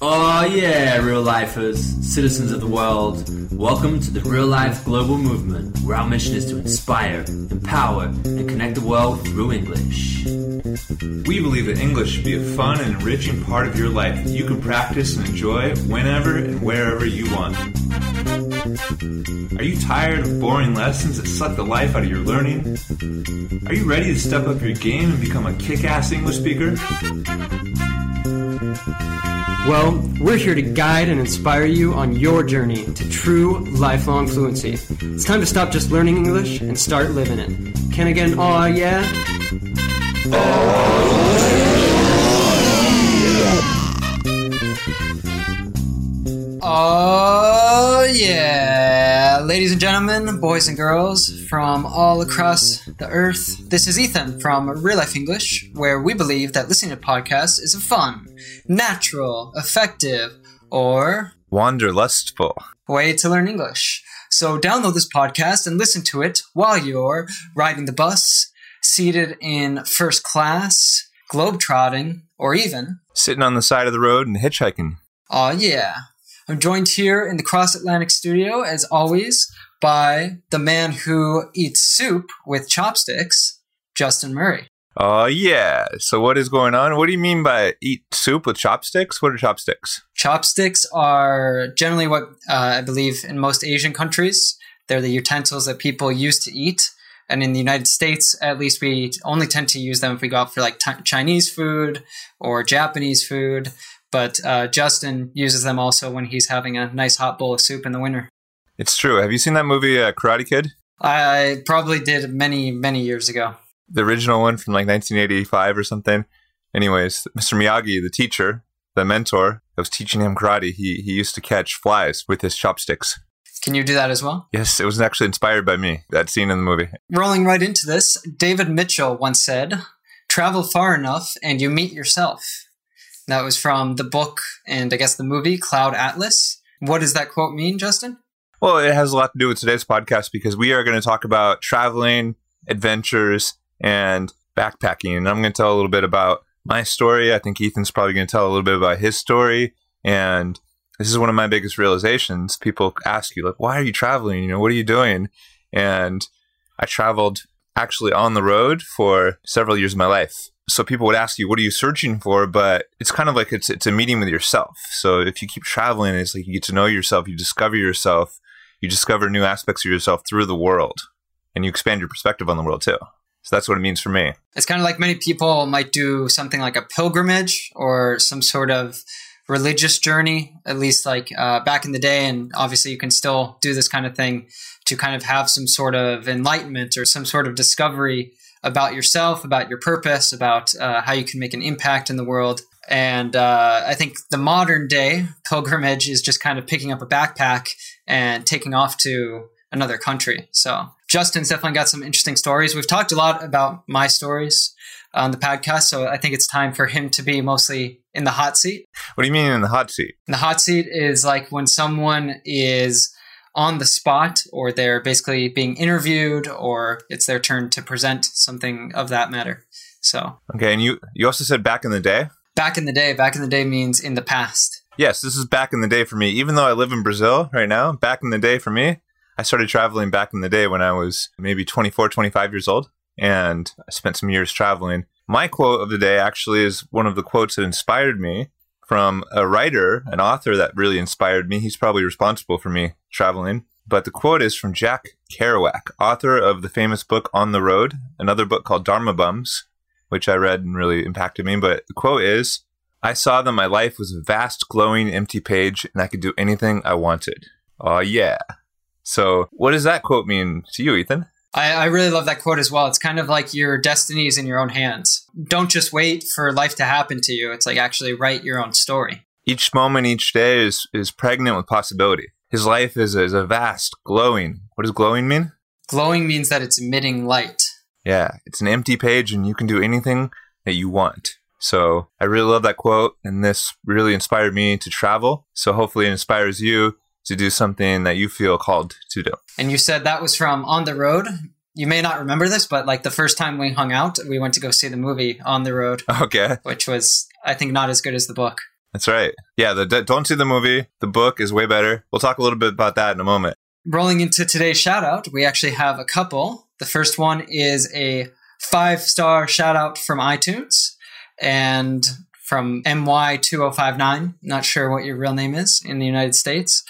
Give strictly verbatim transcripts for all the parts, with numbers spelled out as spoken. Oh yeah, real lifers, citizens of the world, welcome to the Real Life Global Movement, where our mission is to inspire, empower, and connect the world through English. We believe that English should be a fun and enriching part of your life that you can practice and enjoy whenever and wherever you want. Are you tired of boring lessons that suck the life out of your learning? Are you ready to step up your game and become a kick-ass English speaker? Well, we're here to guide and inspire you on your journey to true lifelong fluency. It's time to stop just learning English and start living it. Can I get an aw yeah? Oh yeah! Ladies and gentlemen, boys and girls from all across the earth, this is Ethan from Real Life English, where we believe that listening to podcasts is fun, natural, effective, or wanderlustful way to learn English. So download this podcast and listen to it while you're riding the bus, seated in first class, globetrotting, or even sitting on the side of the road and hitchhiking. Oh yeah. I'm joined here in the Cross Atlantic studio, as always, by the man who eats soup with chopsticks, Justin Murray. Oh, uh, yeah. So what is going on? What do you mean by eat soup with chopsticks? What are chopsticks? Chopsticks are generally what uh, I believe in most Asian countries. They're the utensils that people use to eat. And in the United States, at least, we only tend to use them if we go out for like t- Chinese food or Japanese food. But uh, Justin uses them also when he's having a nice hot bowl of soup in the winter. It's true. Have you seen that movie, uh, Karate Kid? I probably did many, many years ago. The original one from like nineteen eighty-five or something. Anyways, Mister Miyagi, the teacher, the mentor that was teaching him karate, he, he used to catch flies with his chopsticks. Can you do that as well? Yes, it was actually inspired by me, that scene in the movie. Rolling right into this, David Mitchell once said, "Travel far enough and you meet yourself." That was from the book and I guess the movie, Cloud Atlas. What does that quote mean, Justin? Well, it has a lot to do with today's podcast because we are going to talk about traveling, adventures, and backpacking. And I'm going to tell a little bit about my story. I think Ethan's probably going to tell a little bit about his story. And this is one of my biggest realizations. People ask you, like, why are you traveling? You know, what are you doing? And I traveled actually on the road for several years of my life. So people would ask you, what are you searching for? But it's kind of like it's it's a meeting with yourself. So if you keep traveling, it's like you get to know yourself, you discover yourself, you discover new aspects of yourself through the world, and you expand your perspective on the world too. So that's what it means for me. It's kind of like many people might do something like a pilgrimage or some sort of religious journey, at least like uh, back in the day. And obviously you can still do this kind of thing to kind of have some sort of enlightenment or some sort of discovery about yourself, about your purpose, about uh, how you can make an impact in the world. And uh, I think the modern day pilgrimage is just kind of picking up a backpack and taking off to another country. So Justin's definitely got some interesting stories. We've talked a lot about my stories on the podcast, so I think it's time for him to be mostly in the hot seat. What do you mean in the hot seat? And the hot seat is like when someone is on the spot, or they're basically being interviewed, or it's their turn to present something of that matter. So okay, and you you also said back in the day? Back in the day. Back in the day means in the past. Yes, this is back in the day for me. Even though I live in Brazil right now, back in the day for me, I started traveling back in the day when I was maybe twenty-four, twenty-five years old, and I spent some years traveling. My quote of the day actually is one of the quotes that inspired me from a writer, an author that really inspired me. He's probably responsible for me traveling. But the quote is from Jack Kerouac, author of the famous book On the Road, another book called Dharma Bums, which I read and really impacted me. But the quote is, "I saw that my life was a vast, glowing, empty page, and I could do anything I wanted." Oh, yeah. So what does that quote mean to you, Ethan? I, I really love that quote as well. It's kind of like your destiny is in your own hands. Don't just wait for life to happen to you. It's like actually write your own story. Each moment, each day is is pregnant with possibility. His life is, is a vast glowing. What does glowing mean? Glowing means that it's emitting light. Yeah, it's an empty page and you can do anything that you want. So I really love that quote, and this really inspired me to travel. So hopefully it inspires you to do something that you feel called to do. And you said that was from On the Road. You may not remember this, but like the first time we hung out, we went to go see the movie On the Road. Okay. Which was, I think, not as good as the book. That's right. Yeah, the don't see the movie. The book is way better. We'll talk a little bit about that in a moment. Rolling into today's shout out, we actually have a couple. The first one is a five-star shout out from iTunes and from M Y two oh five nine. Not sure what your real name is in the United States.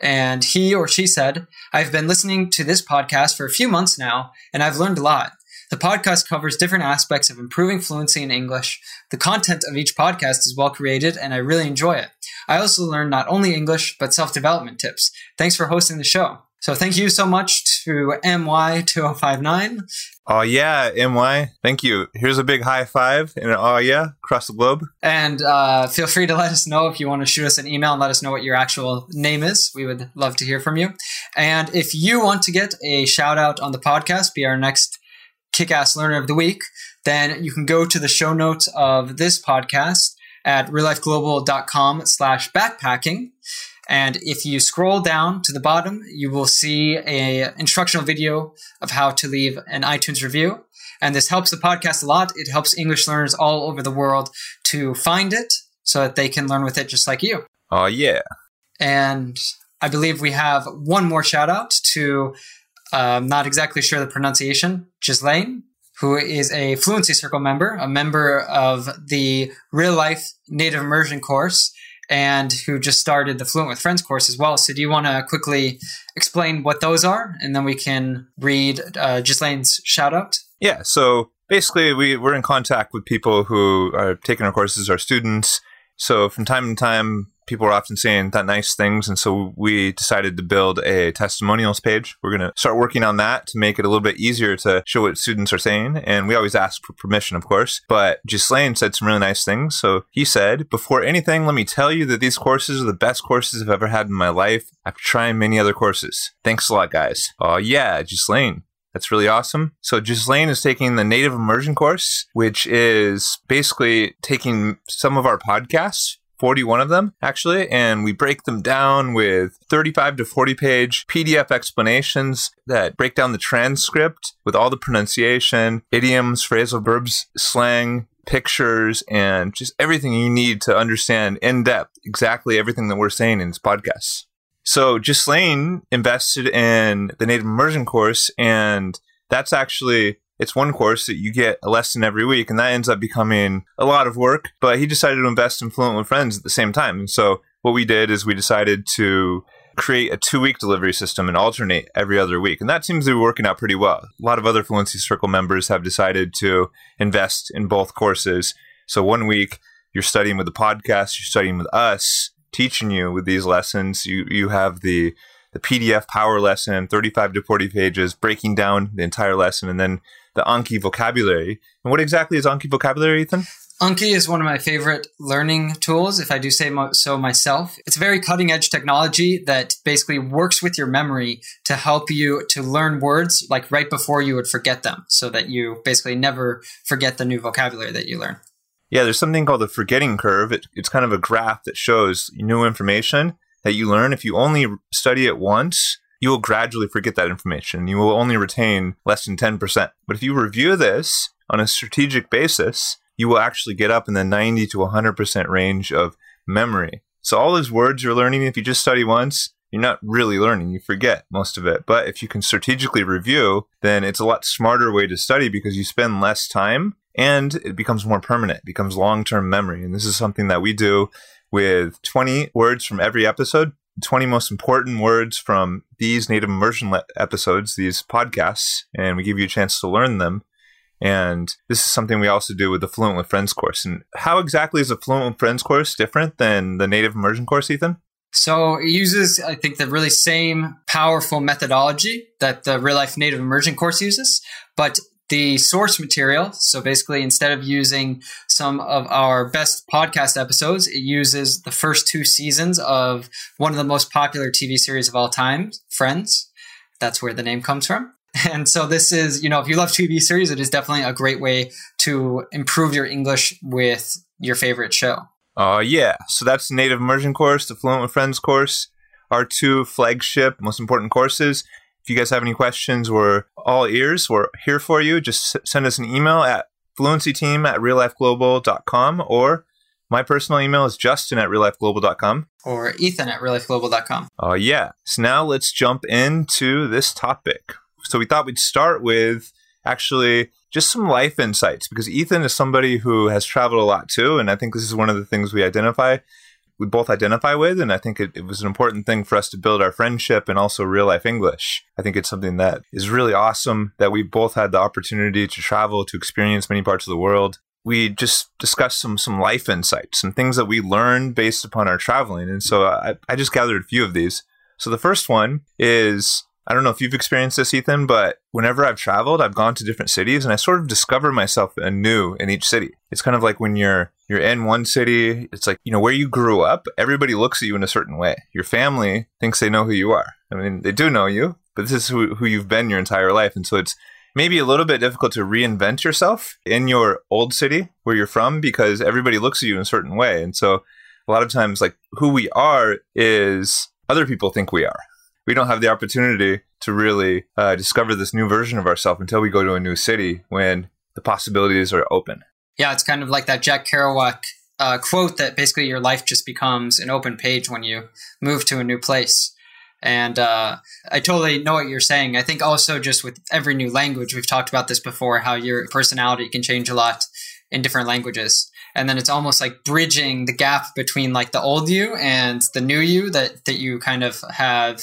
And he or she said, I've been listening to this podcast for a few months now, and I've learned a lot. The podcast covers different aspects of improving fluency in English. The content of each podcast is well created, and I really enjoy it. I also learned not only English, but self-development tips. Thanks for hosting the show. So thank you so much to M Y two oh five nine. Oh, yeah, M Y. Thank you. Here's a big high five and an oh, yeah, across the globe. And uh, feel free to let us know if you want to shoot us an email and let us know what your actual name is. We would love to hear from you. And if you want to get a shout out on the podcast, be our next Kick-Ass Learner of the Week, then you can go to the show notes of this podcast at reallifeglobal.com slash backpacking. And if you scroll down to the bottom, you will see an instructional video of how to leave an iTunes review. And this helps the podcast a lot. It helps English learners all over the world to find it so that they can learn with it just like you. Oh, yeah. And I believe we have one more shout out to... Uh, I'm not exactly sure the pronunciation, Ghislaine, who is a Fluency Circle member, a member of the Real Life Native Immersion course, and who just started the Fluent with Friends course as well. So do you want to quickly explain what those are? And then we can read uh, Ghislaine's shout out. Yeah, so basically we, we're in contact with people who are taking our courses, our students. So from time to time, people are often saying that nice things, and so we decided to build a testimonials page. We're going to start working on that to make it a little bit easier to show what students are saying, and we always ask for permission, of course, but Ghislaine said some really nice things. So he said, before anything, let me tell you that these courses are the best courses I've ever had in my life. I've tried many other courses. Thanks a lot, guys. Oh, yeah, Ghislaine. That's really awesome. So Ghislaine is taking the Native Immersion course, which is basically taking some of our podcasts, forty-one of them, actually, and we break them down with thirty-five to forty page P D F explanations that break down the transcript with all the pronunciation, idioms, phrasal verbs, slang, pictures, and just everything you need to understand in depth exactly everything that we're saying in this podcast. So Ghislaine invested in the Native Immersion course, and that's actually... It's one course that you get a lesson every week, and that ends up becoming a lot of work, but he decided to invest in Fluent with Friends at the same time. And so what we did is we decided to create a two-week delivery system and alternate every other week. And that seems to be working out pretty well. A lot of other Fluency Circle members have decided to invest in both courses. So one week, you're studying with the podcast, you're studying with us, teaching you with these lessons. You you have the, the P D F power lesson, thirty-five to forty pages, breaking down the entire lesson, and then the Anki vocabulary. And what exactly is Anki vocabulary, Ethan? Anki is one of my favorite learning tools, if I do say so myself. It's very cutting-edge technology that basically works with your memory to help you to learn words like right before you would forget them, so that you basically never forget the new vocabulary that you learn. Yeah, there's something called the forgetting curve. It, it's kind of a graph that shows new information that you learn. If you only study it once, you will gradually forget that information. You will only retain less than ten percent. But if you review this on a strategic basis, you will actually get up in the ninety to one hundred percent range of memory. So all those words you're learning, if you just study once, you're not really learning. You forget most of it. But if you can strategically review, then it's a lot smarter way to study because you spend less time and it becomes more permanent. It becomes long-term memory. And this is something that we do with twenty words from every episode. twenty most important words from these Native Immersion le- episodes, these podcasts, and we give you a chance to learn them. And this is something we also do with the Fluent with Friends course. And how exactly is the Fluent with Friends course different than the Native Immersion course, Ethan? So it uses, I think, the really same powerful methodology that the Real Life Native Immersion course uses, but the source material. So basically, instead of using some of our best podcast episodes, it uses the first two seasons of one of the most popular T V series of all time, Friends. That's where the name comes from. And so this is, you know, if you love T V series, it is definitely a great way to improve your English with your favorite show. Oh, uh, yeah. So that's the Native Immersion course, the Fluent with Friends course, our two flagship most important courses. If you guys have any questions, we're all ears. We're here for you. Just send us an email at fluencyteam at reallifeglobal dot com or My personal email is justin at real life global dot com. Or Ethan at real life global dot com. Oh, uh, yeah. So now let's jump into this topic. So we thought we'd start with actually just some life insights, because Ethan is somebody who has traveled a lot too. And I think this is one of the things we identify, we both identify with. And I think it, it was an important thing for us to build our friendship and also Real Life English. I think it's something that is really awesome that we both had the opportunity to travel, to experience many parts of the world. We just discussed some some life insights, some things that we learned based upon our traveling. And so I, I just gathered a few of these. So the first one is, I don't know if you've experienced this, Ethan, but whenever I've traveled, I've gone to different cities and I sort of discover myself anew in each city. It's kind of like when you're you're in one city, it's like, you know, where you grew up, everybody looks at you in a certain way. Your family thinks they know who you are. I mean, they do know you, but this is who, who you've been your entire life. And so it's maybe a little bit difficult to reinvent yourself in your old city where you're from because everybody looks at you in a certain way. And so a lot of times, like, who we are is other people think we are. We don't have the opportunity to really uh, discover this new version of ourselves until we go to a new city when the possibilities are open. Yeah, it's kind of like that Jack Kerouac uh, quote that basically your life just becomes an open page when you move to a new place. And uh, I totally know what you're saying. I think also just with every new language, we've talked about this before, how your personality can change a lot in different languages. And then it's almost like bridging the gap between like the old you and the new you that, that you kind of have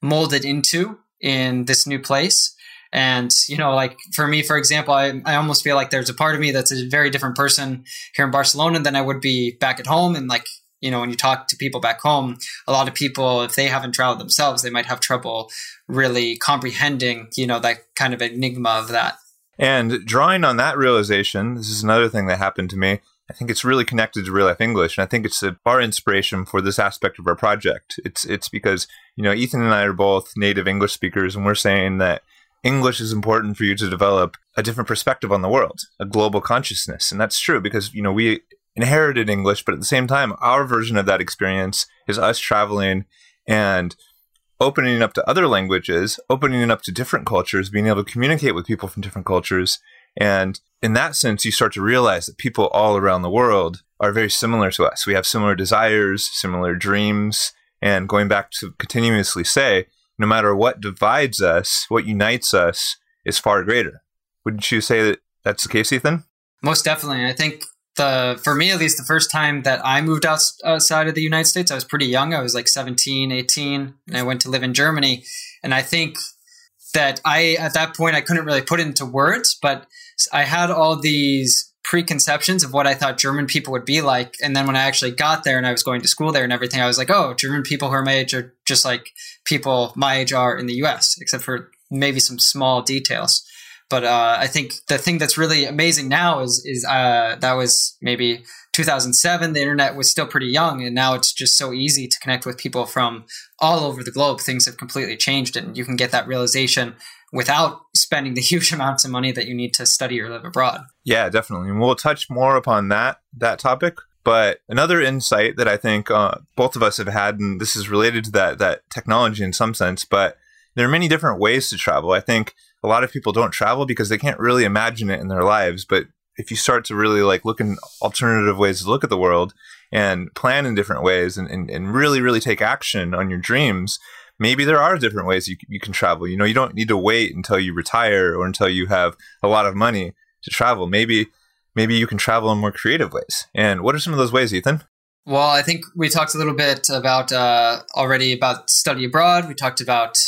molded into in this new place. And, you know, like for me, for example, I, I almost feel like there's a part of me that's a very different person here in Barcelona than I would be back at home. And like, you know, when you talk to people back home, a lot of people, if they haven't traveled themselves, they might have trouble really comprehending, you know, that kind of enigma of that. And drawing on that realization, this is another thing that happened to me. I think it's really connected to Real Life English, and I think it's a, our inspiration for this aspect of our project. It's it's because, you know, Ethan and I are both native English speakers, and we're saying that English is important for you to develop a different perspective on the world, a global consciousness. And that's true because, you know, we inherited English, but at the same time, our version of that experience is us traveling and opening up to other languages, opening it up to different cultures, being able to communicate with people from different cultures. And in that sense, you start to realize that people all around the world are very similar to us. We have similar desires, similar dreams, and going back to continuously say, no matter what divides us, what unites us is far greater. Wouldn't you say that that's the case, Ethan? Most definitely. I think the for me, at least the first time that I moved out, outside of the United States, I was pretty young. I was like seventeen, eighteen, and I went to live in Germany. And I think that I, at that point, I couldn't really put into words, but I had all these preconceptions of what I thought German people would be like. And then when I actually got there and I was going to school there and everything, I was like, oh, German people who are my age are just like people my age are in the U S, except for maybe some small details. But uh, I think the thing that's really amazing now is is uh, that was maybe two thousand seven. The internet was still pretty young, and now it's just so easy to connect with people from all over the globe. Things have completely changed, and you can get that realization without spending the huge amounts of money that you need to study or live abroad. Yeah, definitely. And we'll touch more upon that that topic. But another insight that I think uh, both of us have had, and this is related to that that technology in some sense, but there are many different ways to travel. I think a lot of people don't travel because they can't really imagine it in their lives. But if you start to really like look in alternative ways to look at the world and plan in different ways and, and, and really, really take action on your dreams, maybe there are different ways you, you can travel. You know, you don't need to wait until you retire or until you have a lot of money to travel. Maybe, maybe you can travel in more creative ways. And what are some of those ways, Ethan? Well, I think we talked a little bit about uh, already about study abroad. We talked about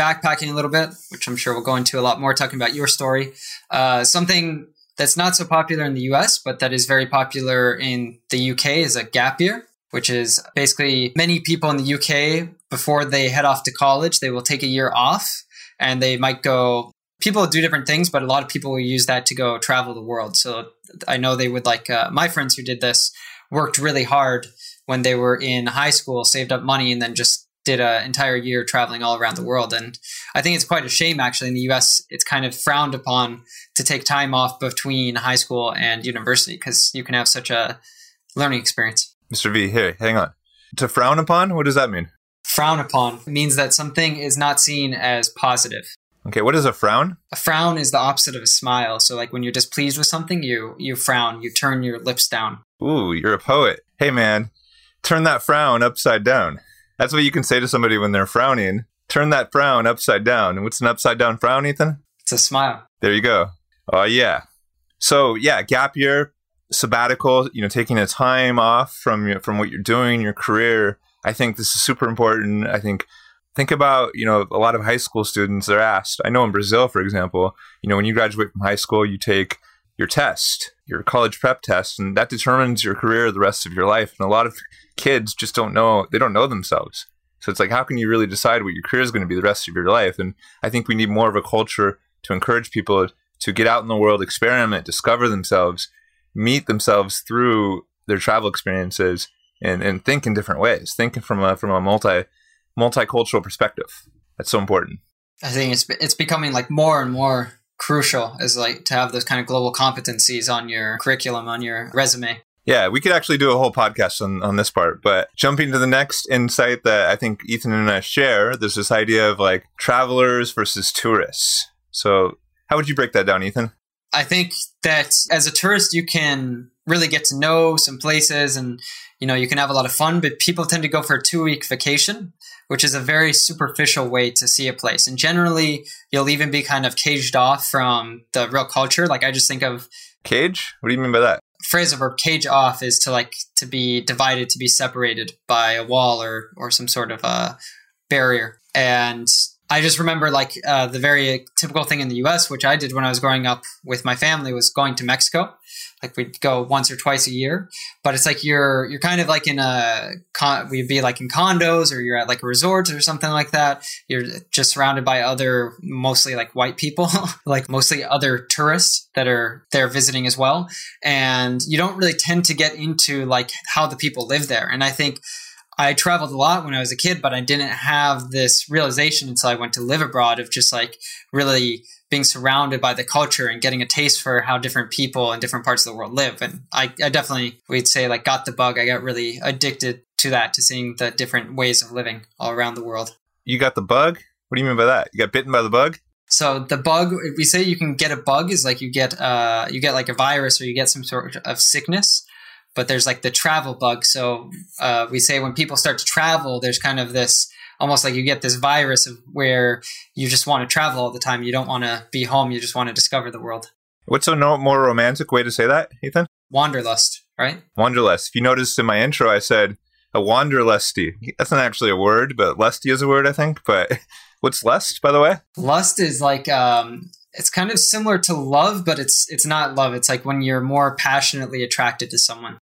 backpacking a little bit, which I'm sure we'll go into a lot more, talking about your story. Uh, something that's not so popular in the U S, but that is very popular in the U K is a gap year, which is basically many people in the U K, before they head off to college, they will take a year off and they might go, people do different things, but a lot of people will use that to go travel the world. So I know they would like, uh, my friends who did this worked really hard when they were in high school, saved up money, and then just did an entire year traveling all around the world. And I think it's quite a shame, actually. In the U S, it's kind of frowned upon to take time off between high school and university because you can have such a learning experience. Mister V, here, hang on. To frown upon, what does that mean? Frown upon means that something is not seen as positive. Okay, what is a frown? A frown is the opposite of a smile. So like when you're displeased with something, you you frown, you turn your lips down. Ooh, you're a poet. Hey, man, turn that frown upside down. That's what you can say to somebody when they're frowning. Turn that frown upside down. What's an upside down frown, Ethan? It's a smile. There you go. Oh, uh, yeah. So, yeah, gap year, sabbatical, you know, taking a time off from from what you're doing, your career. I think this is super important. I think, think about, you know, a lot of high school students, they're asked, I know in Brazil, for example, you know, when you graduate from high school, you take your test, your college prep test, and that determines your career the rest of your life. And a lot of kids just don't know, they don't know themselves. So it's like, how can you really decide what your career is going to be the rest of your life? And I think we need more of a culture to encourage people to get out in the world, experiment, discover themselves, meet themselves through their travel experiences, and, and think in different ways, think from a, from a multi multicultural perspective. That's so important. I think it's it's becoming like more and more crucial is like to have those kind of global competencies on your curriculum, on your resume. Yeah, we could actually do a whole podcast on, on this part, but jumping to the next insight that I think Ethan and I share, there's this idea of like travelers versus tourists. So how would you break that down, Ethan? I think that as a tourist, you can really get to know some places and, you know, you can have a lot of fun, but people tend to go for a two-week vacation, which is a very superficial way to see a place. And generally, you'll even be kind of caged off from the real culture. Like I just think of... Cage? What do you mean by that? Phrase of verb cage off is to like to be divided, to be separated by a wall or or some sort of a barrier. And I just remember like uh, the very typical thing in the U S, which I did when I was growing up with my family, was going to Mexico. Like we'd go once or twice a year, but it's like you're you're kind of like in a con- we'd be like in condos or you're at like a resort or something like that. You're just surrounded by other mostly like white people, like mostly other tourists that are there visiting as well, and you don't really tend to get into like how the people live there. And I think I traveled a lot when I was a kid, but I didn't have this realization until I went to live abroad of just like really being surrounded by the culture and getting a taste for how different people in different parts of the world live. And I, I definitely, we'd say like got the bug. I got really addicted to that, to seeing the different ways of living all around the world. You got the bug? What do you mean by that? You got bitten by the bug? So the bug, if we say you can get a bug, is like you get uh, you get like a virus or you get some sort of sickness. But there's like the travel bug. So uh, we say when people start to travel, there's kind of this, almost like you get this virus of where you just want to travel all the time. You don't want to be home. You just want to discover the world. What's a no, more romantic way to say that, Ethan? Wanderlust, right? Wanderlust. If you noticed in my intro, I said a wanderlusty. That's not actually a word, but lusty is a word, I think. But what's lust, by the way? Lust is like... Um, It's kind of similar to love, but it's it's not love. It's like when you're more passionately attracted to someone.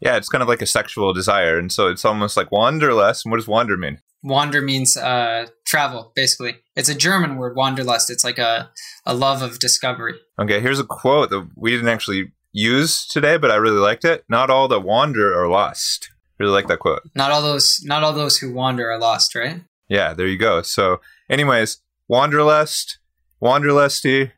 Yeah, it's kind of like a sexual desire. And so it's almost like wanderlust. And what does wander mean? Wander means uh, travel, basically. It's a German word, wanderlust. It's like a, a love of discovery. Okay, here's a quote that we didn't actually use today, but I really liked it. Not all that wander are lost. Really like that quote. Not all those, not all those who wander are lost, right? Yeah, there you go. So anyways, wanderlust... Wanderlusty,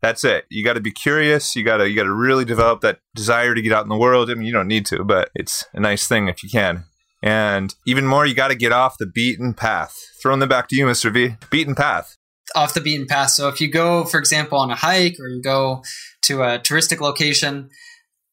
that's it. You got to be curious. You got to you got to really develop that desire to get out in the world. I mean, you don't need to, but it's a nice thing if you can. And even more, you got to get off the beaten path. Throwing them back to you, Mister V. Beaten path. Off the beaten path. So if you go, for example, on a hike or you go to a touristic location,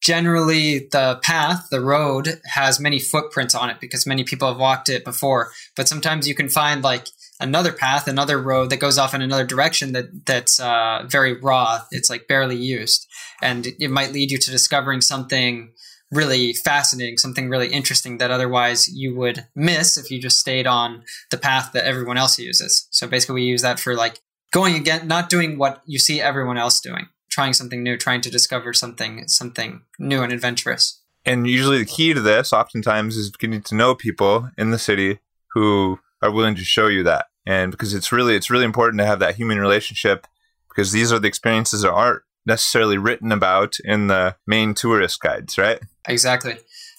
generally the path, the road, has many footprints on it because many people have walked it before. But sometimes you can find like another path, another road that goes off in another direction that that's uh, very raw. It's like barely used. And it might lead you to discovering something really fascinating, something really interesting that otherwise you would miss if you just stayed on the path that everyone else uses. So basically we use that for like going again, not doing what you see everyone else doing, trying something new, trying to discover something, something new and adventurous. And usually the key to this oftentimes is getting to know people in the city who are willing to show you that. And because it's really, it's really important to have that human relationship, because these are the experiences that aren't necessarily written about in the main tourist guides, right? Exactly.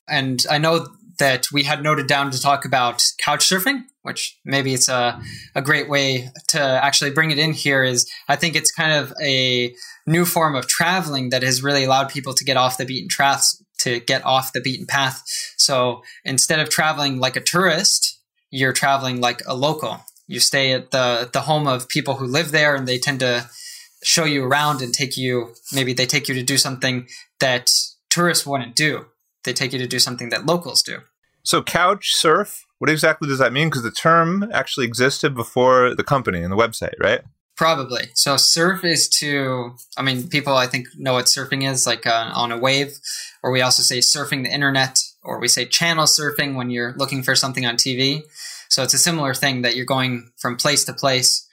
And I know that we had noted down to talk about couch surfing, which maybe it's a, a great way to actually bring it in here. Is I think it's kind of a new form of traveling that has really allowed people to get off the beaten paths, to get off the beaten path. So instead of traveling like a tourist, you're traveling like a local. You stay at the the home of people who live there, and they tend to show you around and take you, maybe they take you to do something that tourists wouldn't do. They take you to do something that locals do. So couch surf, what exactly does that mean? Because the term actually existed before the company and the website, right? Probably. So surf is to, I mean, people I think know what surfing is, like uh, on a wave, or we also say surfing the internet, or we say channel surfing when you're looking for something on T V. So it's a similar thing that you're going from place to place.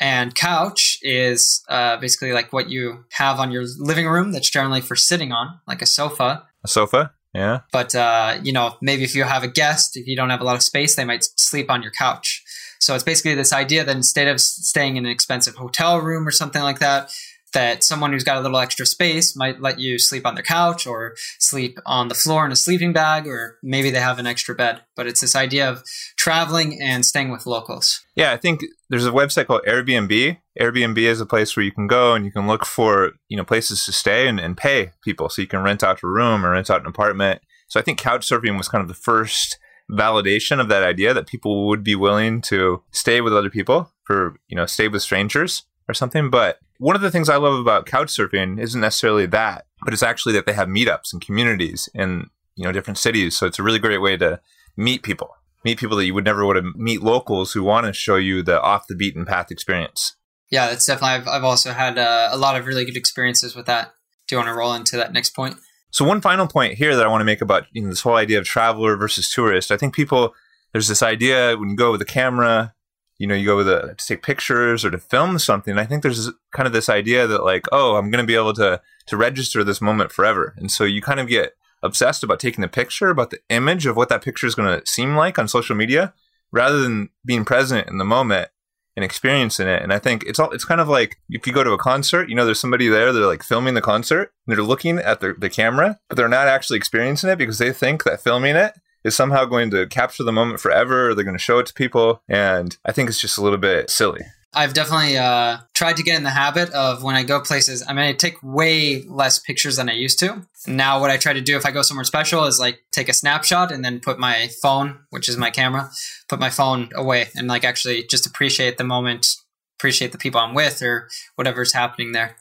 And couch is uh, basically like what you have on your living room that's generally for sitting on, like a sofa. A sofa, yeah. But, uh, you know, maybe if you have a guest, if you don't have a lot of space, they might sleep on your couch. So it's basically this idea that instead of staying in an expensive hotel room or something like that, that someone who's got a little extra space might let you sleep on their couch or sleep on the floor in a sleeping bag, or maybe they have an extra bed. But it's this idea of traveling and staying with locals. Yeah, I think there's a website called Airbnb. Airbnb is a place where you can go and you can look for, you know, places to stay and, and pay people. So you can rent out a room or rent out an apartment. So I think couchsurfing was kind of the first validation of that idea that people would be willing to stay with other people for, you know, stay with strangers or something. But one of the things I love about couchsurfing isn't necessarily that, but it's actually that they have meetups and communities in, you know, different cities. So it's a really great way to meet people, meet people that you would never would have meet locals who want to show you the off the beaten path experience. Yeah, that's definitely, I've, I've also had uh, a lot of really good experiences with that. Do you want to roll into that next point? So one final point here that I want to make about, you know, this whole idea of traveler versus tourist. I think people, there's this idea when you go with a camera, you know, you go with a, to take pictures or to film something. I think there's kind of this idea that like, oh, I'm going to be able to to register this moment forever. And so you kind of get obsessed about taking the picture, about the image of what that picture is going to seem like on social media, rather than being present in the moment and experiencing it. And I think it's all, it's kind of like if you go to a concert, you know, there's somebody there, they're like filming the concert, and they're looking at the, the camera, but they're not actually experiencing it because they think that filming it is somehow going to capture the moment forever, or they're going to show it to people. And I think it's just a little bit silly. I've definitely uh, tried to get in the habit of when I go places, I mean, I take way less pictures than I used to. Now what I try to do if I go somewhere special is like take a snapshot and then put my phone, which is my camera, put my phone away and like actually just appreciate the moment, appreciate the people I'm with or whatever's happening there.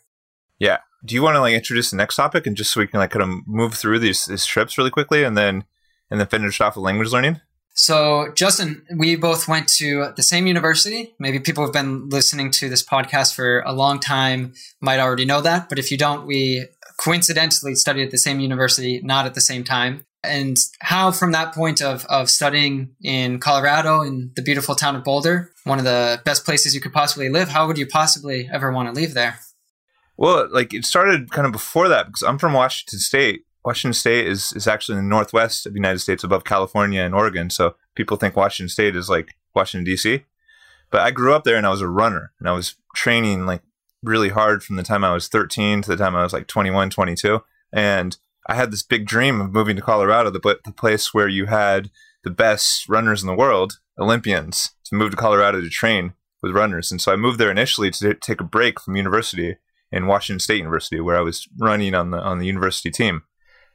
Yeah. Do you want to like introduce the next topic and just so we can like kind of move through these, these trips really quickly and then and then finish off with language learning? So, Justin, we both went to the same university. Maybe people who've been listening to this podcast for a long time might already know that. But if you don't, we coincidentally studied at the same university, not at the same time. And how from that point of, of studying in Colorado, in the beautiful town of Boulder, one of the best places you could possibly live, how would you possibly ever want to leave there? Well, like it started kind of before that because I'm from Washington State. Washington State is, is actually in the northwest of the United States above California and Oregon. So people think Washington State is like Washington, D C. But I grew up there and I was a runner and I was training like really hard from the time I was thirteen to the time I was like twenty-one, twenty-two. And I had this big dream of moving to Colorado, the, the place where you had the best runners in the world, Olympians, to move to Colorado to train with runners. And so I moved there initially to take a break from university in Washington State University, where I was running on the on the university team.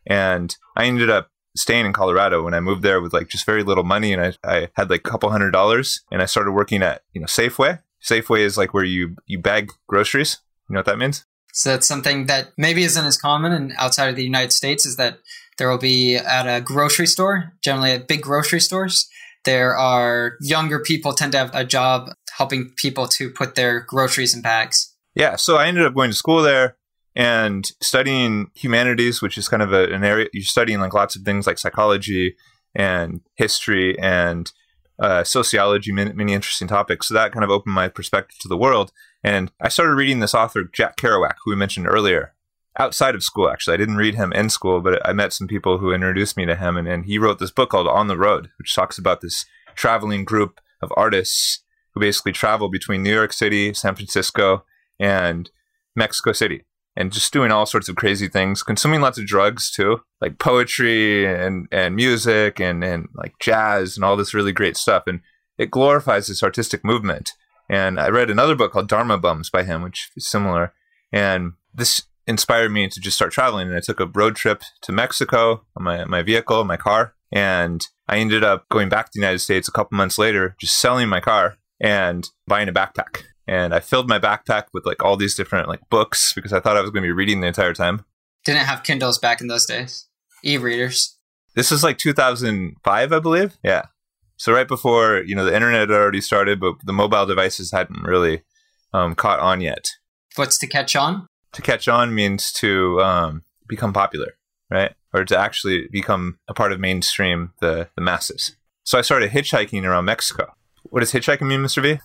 And I ended up staying in Colorado when I moved there with like just very little money. And I, I had like a couple hundred dollars and I started working at, you know, Safeway. Safeway is like where you, you bag groceries. You know what that means? So that's something that maybe isn't as common and outside of the United States is that there will be at a grocery store, generally at big grocery stores, there are younger people tend to have a job helping people to put their groceries in bags. Yeah. So I ended up going to school there and studying humanities, which is kind of a, an area you're studying, like lots of things like psychology and history and uh, sociology, many, many interesting topics. So that kind of opened my perspective to the world. And I started reading this author, Jack Kerouac, who we mentioned earlier, outside of school, actually. I didn't read him in school, but I met some people who introduced me to him. And, and he wrote this book called On the Road, which talks about this traveling group of artists who basically travel between New York City, San Francisco, and Mexico City. And just doing all sorts of crazy things, consuming lots of drugs too, like poetry and, and music and, and like jazz and all this really great stuff. And it glorifies this artistic movement. And I read another book called Dharma Bums by him, which is similar. And this inspired me to just start traveling. And I took a road trip to Mexico on my, my vehicle, my car. And I ended up going back to the United States a couple months later, just selling my car and buying a backpack. And I filled my backpack with like all these different like books because I thought I was going to be reading the entire time. Didn't have Kindles back in those days. E-readers. This is like two thousand five, I believe. Yeah. So right before, you know, the internet had already started, but the mobile devices hadn't really um, caught on yet. What's to catch on? To catch on means to um, become popular, right? Or to actually become a part of mainstream, the, the masses. So I started hitchhiking around Mexico. What does hitchhiking mean, Mister V?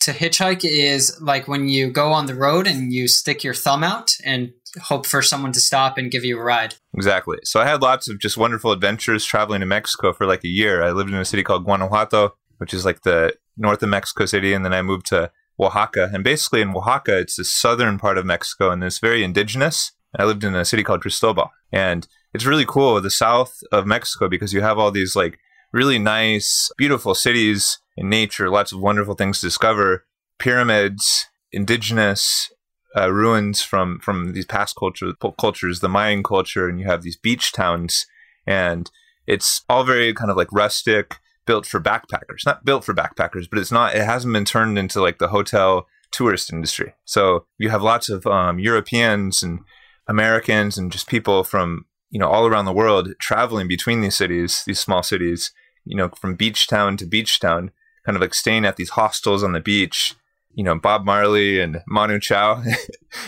To hitchhike is like when you go on the road and you stick your thumb out and hope for someone to stop and give you a ride. Exactly. So I had lots of just wonderful adventures traveling to Mexico for like a year. I lived in a city called Guanajuato, which is like the north of Mexico City. And then I moved to Oaxaca. And basically in Oaxaca, it's the southern part of Mexico and it's very indigenous. I lived in a city called Cristobal. And it's really cool, the south of Mexico, because you have all these like really nice, beautiful cities in nature, lots of wonderful things to discover, pyramids, indigenous Uh, ruins from, from these past culture, cultures, the Mayan culture, and you have these beach towns, and it's all very kind of like rustic, built for backpackers. Not built for backpackers, but it's not, it hasn't been turned into like the hotel tourist industry. So you have lots of um, Europeans and Americans and just people from, you know, all around the world traveling between these cities, these small cities, you know, from beach town to beach town, kind of like staying at these hostels on the beach. You know, Bob Marley and Manu Chao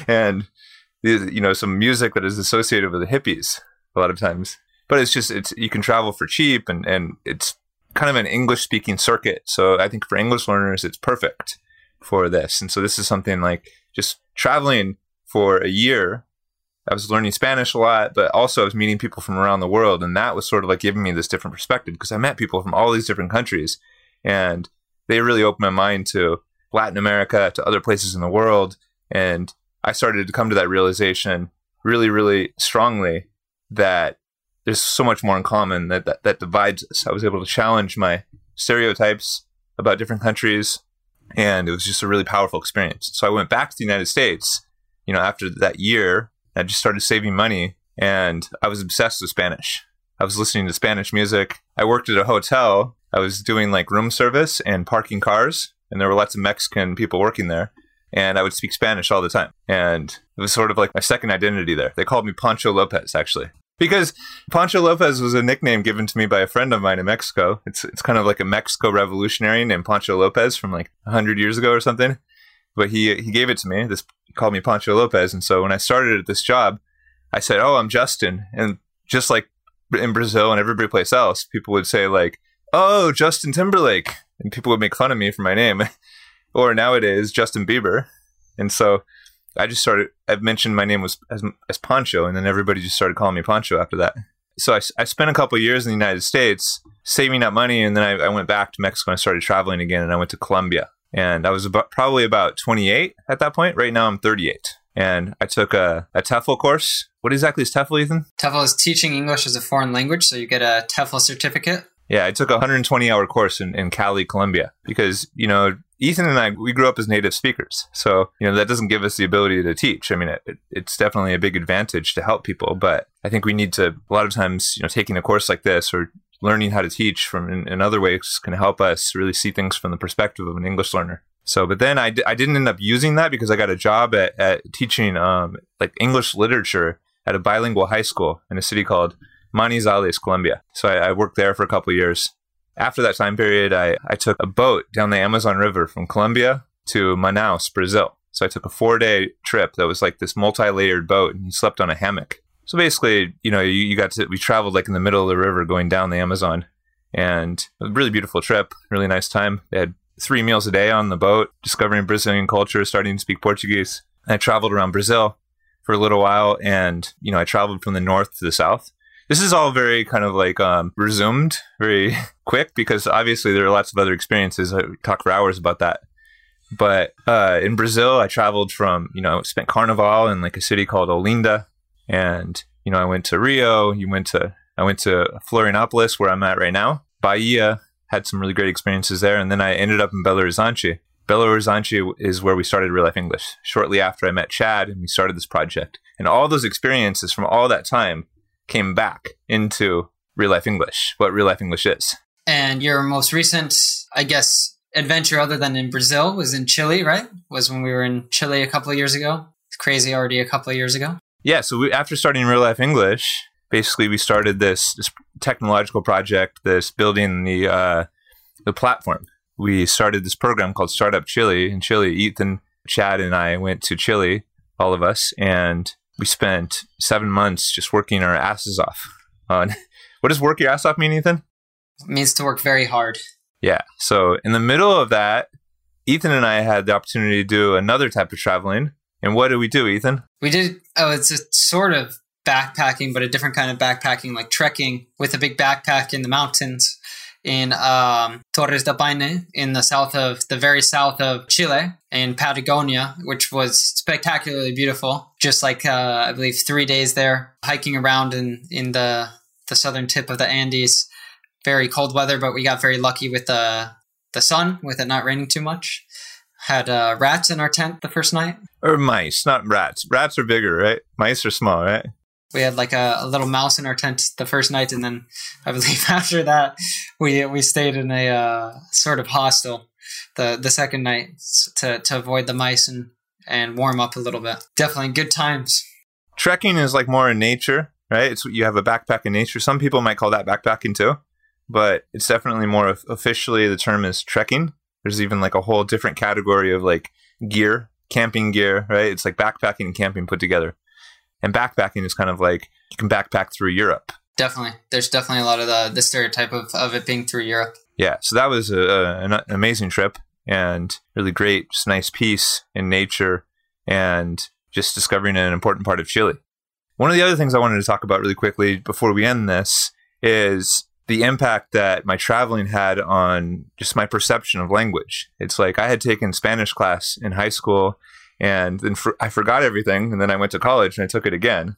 and, you know, some music that is associated with the hippies a lot of times. But it's just, it's you can travel for cheap and, and it's kind of an English speaking circuit. So I think for English learners, it's perfect for this. And so this is something like just traveling for a year. I was learning Spanish a lot, but also I was meeting people from around the world. And that was sort of like giving me this different perspective because I met people from all these different countries and they really opened my mind to Latin America, to other places in the world. And I started to come to that realization really, really strongly that there's so much more in common that, that, that divides us. I was able to challenge my stereotypes about different countries. And it was just a really powerful experience. So I went back to the United States, you know, after that year, I just started saving money and I was obsessed with Spanish. I was listening to Spanish music. I worked at a hotel. I was doing like room service and parking cars. And there were lots of Mexican people working there. And I would speak Spanish all the time. And it was sort of like my second identity there. They called me Pancho Lopez, actually. Because Pancho Lopez was a nickname given to me by a friend of mine in Mexico. It's it's kind of like a Mexico revolutionary named Pancho Lopez from like one hundred years ago or something. But he he gave it to me. This he called me Pancho Lopez. And so when I started at this job, I said, oh, I'm Justin. And just like in Brazil and every place else, people would say like, oh, Justin Timberlake. And people would make fun of me for my name. Or nowadays, Justin Bieber. And so I just started, I've mentioned my name was as, as Pancho, and then everybody just started calling me Pancho after that. So I, I spent a couple of years in the United States saving up money, and then I, I went back to Mexico and I started traveling again, and I went to Colombia. And I was about, probably about twenty-eight at that point. Right now, I'm thirty-eight. And I took a, a T E F L course. What exactly is T E F L, Ethan? T E F L is Teaching English as a Foreign Language, so you get a T E F L certificate. Yeah, I took a one hundred twenty hour course in, in Cali, Colombia, because, you know, Ethan and I, we grew up as native speakers. So, you know, that doesn't give us the ability to teach. I mean, it, it's definitely a big advantage to help people. But I think we need to, a lot of times, you know, taking a course like this or learning how to teach from in, in other ways can help us really see things from the perspective of an English learner. So, but then I, d- I didn't end up using that because I got a job at, at teaching um, like English literature at a bilingual high school in a city called Manizales, Colombia. So I, I worked there for a couple of years. After that time period, I, I took a boat down the Amazon River from Colombia to Manaus, Brazil. So I took a four-day trip that was like this multi-layered boat, and you slept on a hammock. So basically, you know, you, you got to, we traveled like in the middle of the river going down the Amazon, and a really beautiful trip, really nice time. They had three meals a day on the boat, discovering Brazilian culture, starting to speak Portuguese. And I traveled around Brazil for a little while, and, you know, I traveled from the north to the south. This is all very kind of like um, resumed, very quick, because obviously there are lots of other experiences. I talk for hours about that. But uh, in Brazil, I traveled from, you know, spent Carnival in like a city called Olinda. And, you know, I went to Rio. You went to, I went to Florianopolis, where I'm at right now. Bahia, had some really great experiences there. And then I ended up in Belo Horizonte. Belo Horizonte is where we started Real Life English. Shortly after I met Chad and we started this project. And all those experiences from all that time came back into Real Life English, what Real Life English is. And your most recent, I guess, adventure other than in Brazil was in Chile, right? Was when we were in Chile a couple of years ago. It's crazy already a couple of years ago. Yeah, so we, after starting Real Life English, basically we started this, this technological project, this building the uh, the platform. We started this program called Startup Chile. In Chile, Ethan, Chad, and I went to Chile, all of us, and we spent seven months just working our asses off. On what does work your ass off mean, Ethan? It means to work very hard. Yeah. So in the middle of that, Ethan and I had the opportunity to do another type of traveling. And what did we do, Ethan? We did, oh, it's a sort of backpacking, but a different kind of backpacking, like trekking with a big backpack in the mountains in um, Torres del Paine, in the south of, the very south of Chile, in Patagonia, which was spectacularly beautiful. Just like, uh, I believe, three days there, hiking around in, in the, the southern tip of the Andes. Very cold weather, but we got very lucky with the the sun, with it not raining too much. Had uh, rats in our tent the first night. Or mice, not rats. Rats are bigger, right? Mice are small, right? We had like a, a little mouse in our tent the first night, and then I believe after that, we we stayed in a uh, sort of hostel the, the second night to, to avoid the mice and, and warm up a little bit. Definitely good times. Trekking is like more in nature, right? It's you have a backpack in nature. Some people might call that backpacking too. But it's definitely more officially, the term is trekking. There's even like a whole different category of like gear, camping gear, right? It's like backpacking and camping put together. And backpacking is kind of like you can backpack through Europe. Definitely. There's definitely a lot of the, the stereotype of, of it being through Europe. Yeah. So that was a, a, an amazing trip and really great, just nice peace in nature and just discovering an important part of Chile. One of the other things I wanted to talk about really quickly before we end this is the impact that my traveling had on just my perception of language. It's like I had taken Spanish class in high school and then for, I forgot everything. And then I went to college and I took it again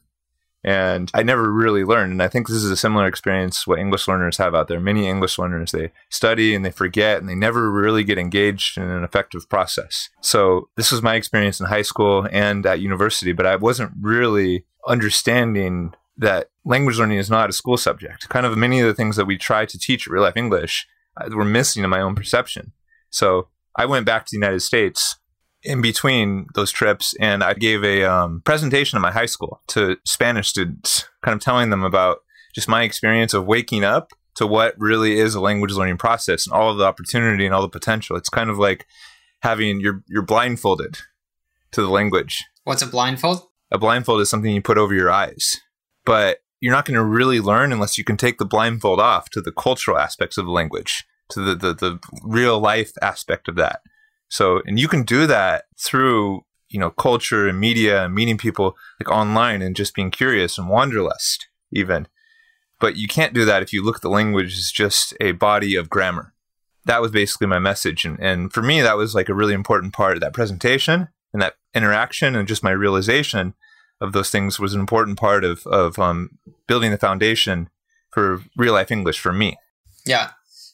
and I never really learned. And I think this is a similar experience what English learners have out there. Many English learners, they study and they forget and they never really get engaged in an effective process. So this was my experience in high school and at university, but I wasn't really understanding that language learning is not a school subject. Kind of many of the things that we try to teach at Real Life English uh, were missing in my own perception. So I went back to the United States in between those trips and I gave a um, presentation at my high school to Spanish students, kind of telling them about just my experience of waking up to what really is a language learning process and all of the opportunity and all the potential. It's kind of like having, you're, you're blindfolded to the language. What's a blindfold? A blindfold is something you put over your eyes. But you're not going to really learn unless you can take the blindfold off to the cultural aspects of the language, to the, the, the real life aspect of that. So, and you can do that through, you know, culture and media and meeting people like online and just being curious and wanderlust even. But you can't do that if you look at the language as just a body of grammar. That was basically my message. And, and for me, that was like a really important part of that presentation and that interaction and just my realization of those things was an important part of, of um, building the foundation for Real Life English for me. Yeah.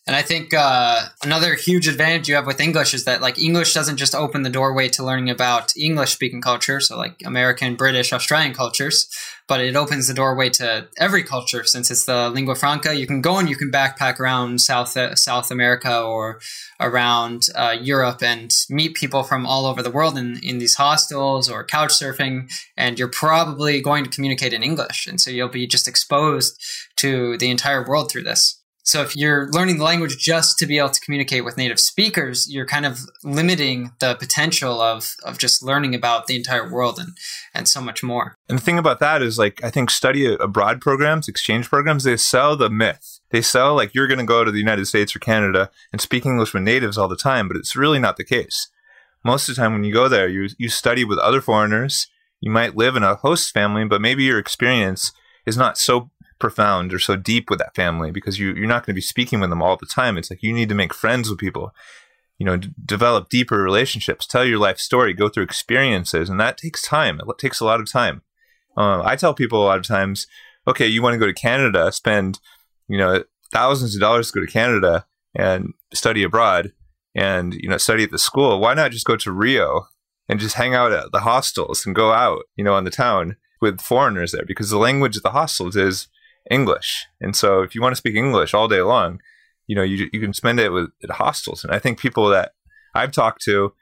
And I think uh, another huge advantage you have with English is that like English doesn't just open the doorway to learning about English speaking culture. So like American, British, Australian cultures, but it opens the doorway to every culture since it's the lingua franca. You can go and you can backpack around South, uh, South America or around uh, Europe and meet people from all over the world in, in these hostels or couch surfing. And you're probably going to communicate in English. And so you'll be just exposed to the entire world through this. So if you're learning the language just to be able to communicate with native speakers, you're kind of limiting the potential of, of just learning about the entire world and, and so much more. And the thing about that is like, I think study abroad programs, exchange programs, they sell the myth. They sell like you're going to go to the United States or Canada and speak English with natives all the time, but it's really not the case. Most of the time when you go there, you you study with other foreigners. You might live in a host family, but maybe your experience is not so profound or so deep with that family because you, you're not going to be speaking with them all the time. It's like you need to make friends with people, you know, d- develop deeper relationships, tell your life story, go through experiences. And that takes time. It takes a lot of time. Um, I tell people a lot of times, okay, you want to go to Canada, spend, you know, thousands of dollars to go to Canada and study abroad and, you know, study at the school. Why not just go to Rio and just hang out at the hostels and go out, you know, on the town with foreigners there because the language of the hostels is English. And so if you want to speak English all day long, you know, you you can spend it with at hostels. And I think people that I've talked to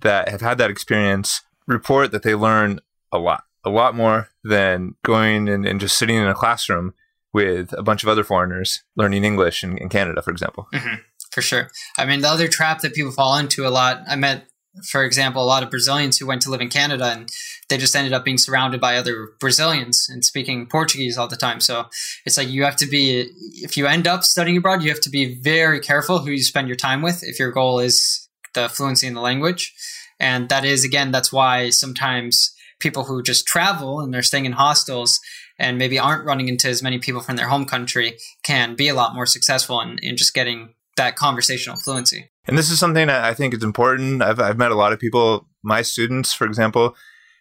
that have had that experience report that they learn a lot, a lot more than going and, and just sitting in a classroom with a bunch of other foreigners learning English in, in Canada, for example. Mm-hmm. For sure. I mean, the other trap that people fall into a lot, I met, for example, a lot of Brazilians who went to live in Canada, and they just ended up being surrounded by other Brazilians and speaking Portuguese all the time. So it's like you have to be, if you end up studying abroad, you have to be very careful who you spend your time with if your goal is the fluency in the language. And that is, again, that's why sometimes people who just travel and they're staying in hostels and maybe aren't running into as many people from their home country can be a lot more successful in, in just getting that conversational fluency. And this is something that I think is important. I've I've met a lot of people, my students, for example,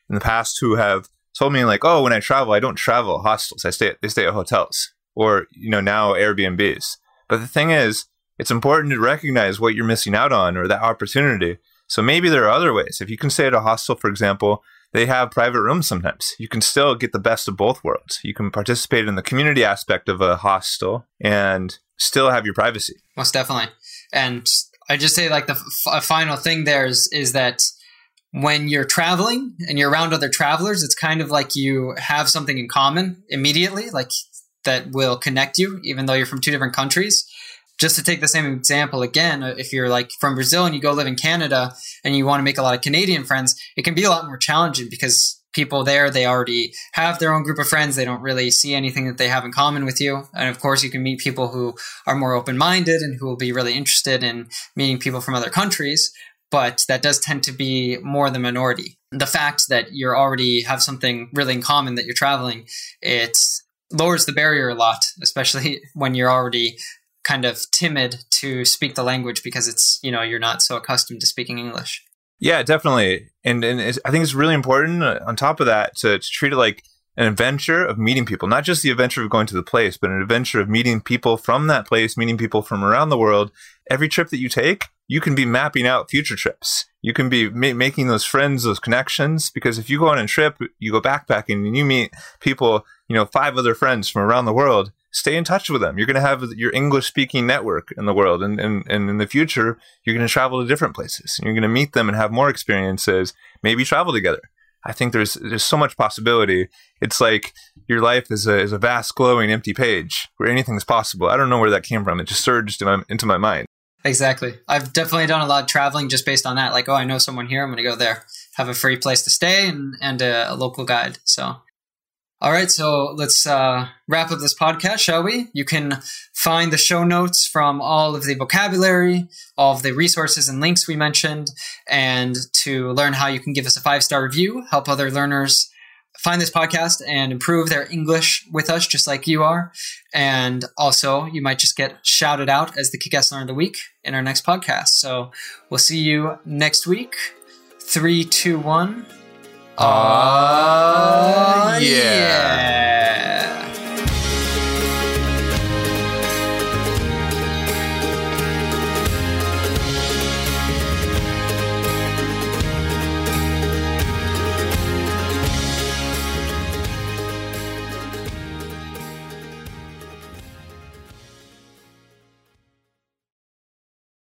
in the past who have told me like, oh, when I travel, I don't travel hostels. I stay at, they stay at hotels or, you know, now Airbnbs. But the thing is, it's important to recognize what you're missing out on or that opportunity. So maybe there are other ways. If you can stay at a hostel, for example, they have private rooms sometimes. You can still get the best of both worlds. You can participate in the community aspect of a hostel and still have your privacy. Most definitely. And I just say like the f- final thing there is, is that when you're traveling and you're around other travelers, it's kind of like you have something in common immediately, like that will connect you, even though you're from two different countries. Just to take the same example again, if you're like from Brazil and you go live in Canada and you want to make a lot of Canadian friends, it can be a lot more challenging because people there, they already have their own group of friends. They don't really see anything that they have in common with you. And of course, you can meet people who are more open-minded and who will be really interested in meeting people from other countries. But that does tend to be more the minority. The fact that you already have something really in common that you're traveling, it lowers the barrier a lot, especially when you're already kind of timid to speak the language because it's, you know, you're not so accustomed to speaking English. Yeah, definitely. And and it's, I think it's really important uh, on top of that to, to treat it like an adventure of meeting people, not just the adventure of going to the place, but an adventure of meeting people from that place, meeting people from around the world. Every trip that you take, you can be mapping out future trips. You can be ma- making those friends, those connections, because if you go on a trip, you go backpacking and you meet people, you know, five other friends from around the world, stay in touch with them. You're going to have your English-speaking network in the world. And, and, and in the future, you're going to travel to different places. You're going to meet them and have more experiences, maybe travel together. I think there's there's so much possibility. It's like your life is a, is a vast, glowing, empty page where anything's possible. I don't know where that came from. It just surged in my, into my mind. Exactly. I've definitely done a lot of traveling just based on that. Like, oh, I know someone here. I'm going to go there. Have a free place to stay and, and a, a local guide. So... All right, so let's uh, wrap up this podcast, shall we? You can find the show notes from all of the vocabulary, all of the resources and links we mentioned, and to learn how you can give us a five-star review, help other learners find this podcast and improve their English with us just like you are. And also, you might just get shouted out as the Kick-Ass Learner of the Week in our next podcast. So we'll see you next week. Three, two, one. Ah. Uh...